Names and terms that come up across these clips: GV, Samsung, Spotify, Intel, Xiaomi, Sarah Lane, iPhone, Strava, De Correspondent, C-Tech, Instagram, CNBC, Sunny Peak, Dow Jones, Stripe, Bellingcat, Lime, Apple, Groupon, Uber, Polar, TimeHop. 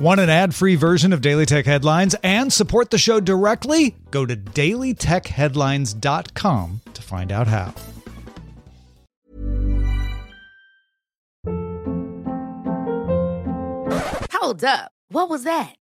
Want an ad-free version of Daily Tech Headlines and support the show directly? Go to dailytechheadlines.com to find out how. Hold up. What was that?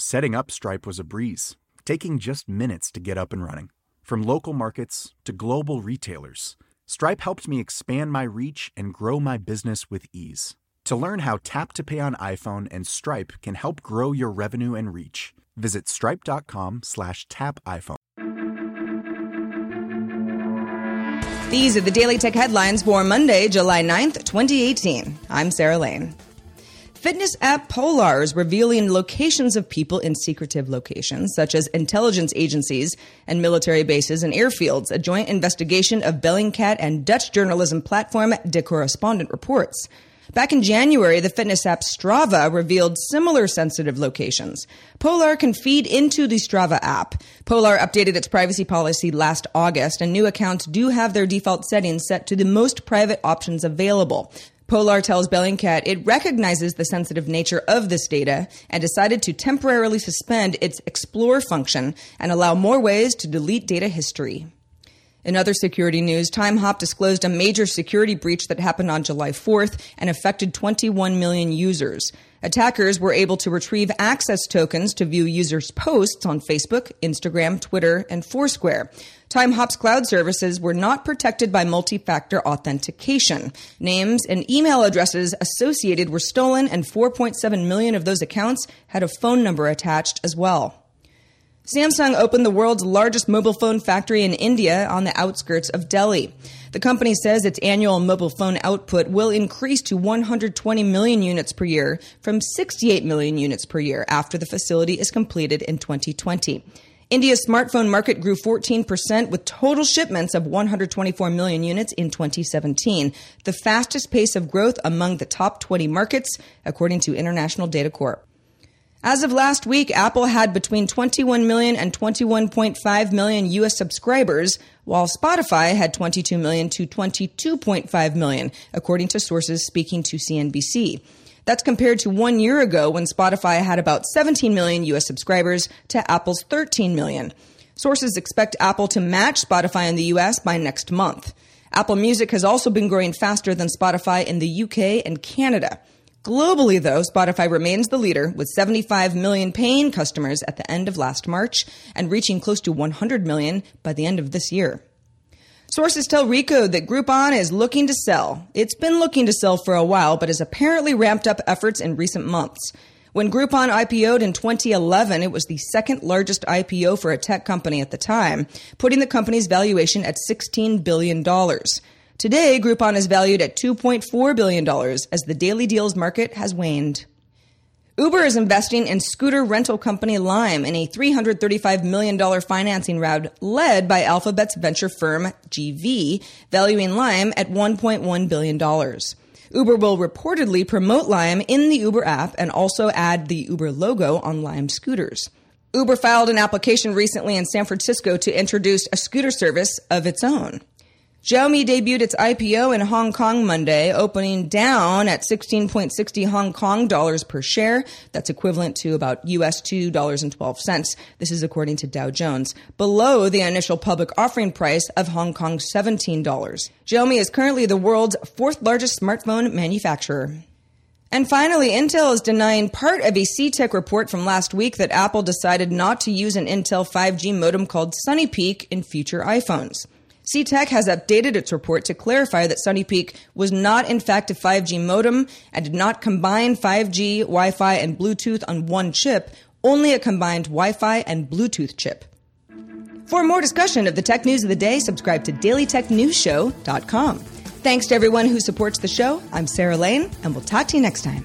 Setting up Stripe was a breeze, taking just minutes to get up and running. From local markets to global retailers, Stripe helped me expand my reach and grow my business with ease. To learn how Tap to Pay on iPhone and Stripe can help grow your revenue and reach, visit stripe.com/tapiphone. These are the Daily Tech Headlines for Monday, July 9th, 2018. I'm Sarah Lane. Fitness app Polar is revealing locations of people in secretive locations, such as intelligence agencies and military bases and airfields. A joint investigation of Bellingcat and Dutch journalism platform De Correspondent reports. Back in January, the fitness app Strava revealed similar sensitive locations. Polar can feed into the Strava app. Polar updated its privacy policy last August, and new accounts do have their default settings set to the most private options available. Polar tells Bellingcat it recognizes the sensitive nature of this data and decided to temporarily suspend its explore function and allow more ways to delete data history. In other security news, TimeHop disclosed a major security breach that happened on July 4th and affected 21 million users. Attackers were able to retrieve access tokens to view users' posts on Facebook, Instagram, Twitter, and Foursquare. TimeHop's cloud services were not protected by multi-factor authentication. Names and email addresses associated were stolen, and 4.7 million of those accounts had a phone number attached as well. Samsung opened the world's largest mobile phone factory in India on the outskirts of Delhi. The company says its annual mobile phone output will increase to 120 million units per year from 68 million units per year after the facility is completed in 2020. India's smartphone market grew 14% with total shipments of 124 million units in 2017, the fastest pace of growth among the top 20 markets, according to International Data Corp. As of last week, Apple had between 21 million and 21.5 million U.S. subscribers, while Spotify had 22 million to 22.5 million, according to sources speaking to CNBC. That's compared to 1 year ago when Spotify had about 17 million U.S. subscribers to Apple's 13 million. Sources expect Apple to match Spotify in the U.S. by next month. Apple Music has also been growing faster than Spotify in the U.K. and Canada. Globally, though, Spotify remains the leader with 75 million paying customers at the end of last March and reaching close to 100 million by the end of this year. Sources tell Recode that Groupon is looking to sell. It's been looking to sell for a while, but has apparently ramped up efforts in recent months. When Groupon IPO'd in 2011, it was the second largest IPO for a tech company at the time, putting the company's valuation at $16 billion. Today, Groupon is valued at $2.4 billion as the daily deals market has waned. Uber is investing in scooter rental company Lime in a $335 million financing round led by Alphabet's venture firm GV, valuing Lime at $1.1 billion. Uber will reportedly promote Lime in the Uber app and also add the Uber logo on Lime scooters. Uber filed an application recently in San Francisco to introduce a scooter service of its own. Xiaomi debuted its IPO in Hong Kong Monday, opening down at 16.60 Hong Kong dollars per share. That's equivalent to about US $2.12. This is according to Dow Jones, below the initial public offering price of Hong Kong $17. Xiaomi is currently the world's fourth largest smartphone manufacturer. And finally, Intel is denying part of a C-Tech report from last week that Apple decided not to use an Intel 5G modem called Sunny Peak in future iPhones. C-Tech has updated its report to clarify that Sunny Peak was not in fact a 5G modem and did not combine 5G, Wi-Fi, and Bluetooth on one chip, only a combined Wi-Fi and Bluetooth chip. For more discussion of the tech news of the day, subscribe to dailytechnewsshow.com. Thanks to everyone who supports the show. I'm Sarah Lane, and we'll talk to you next time.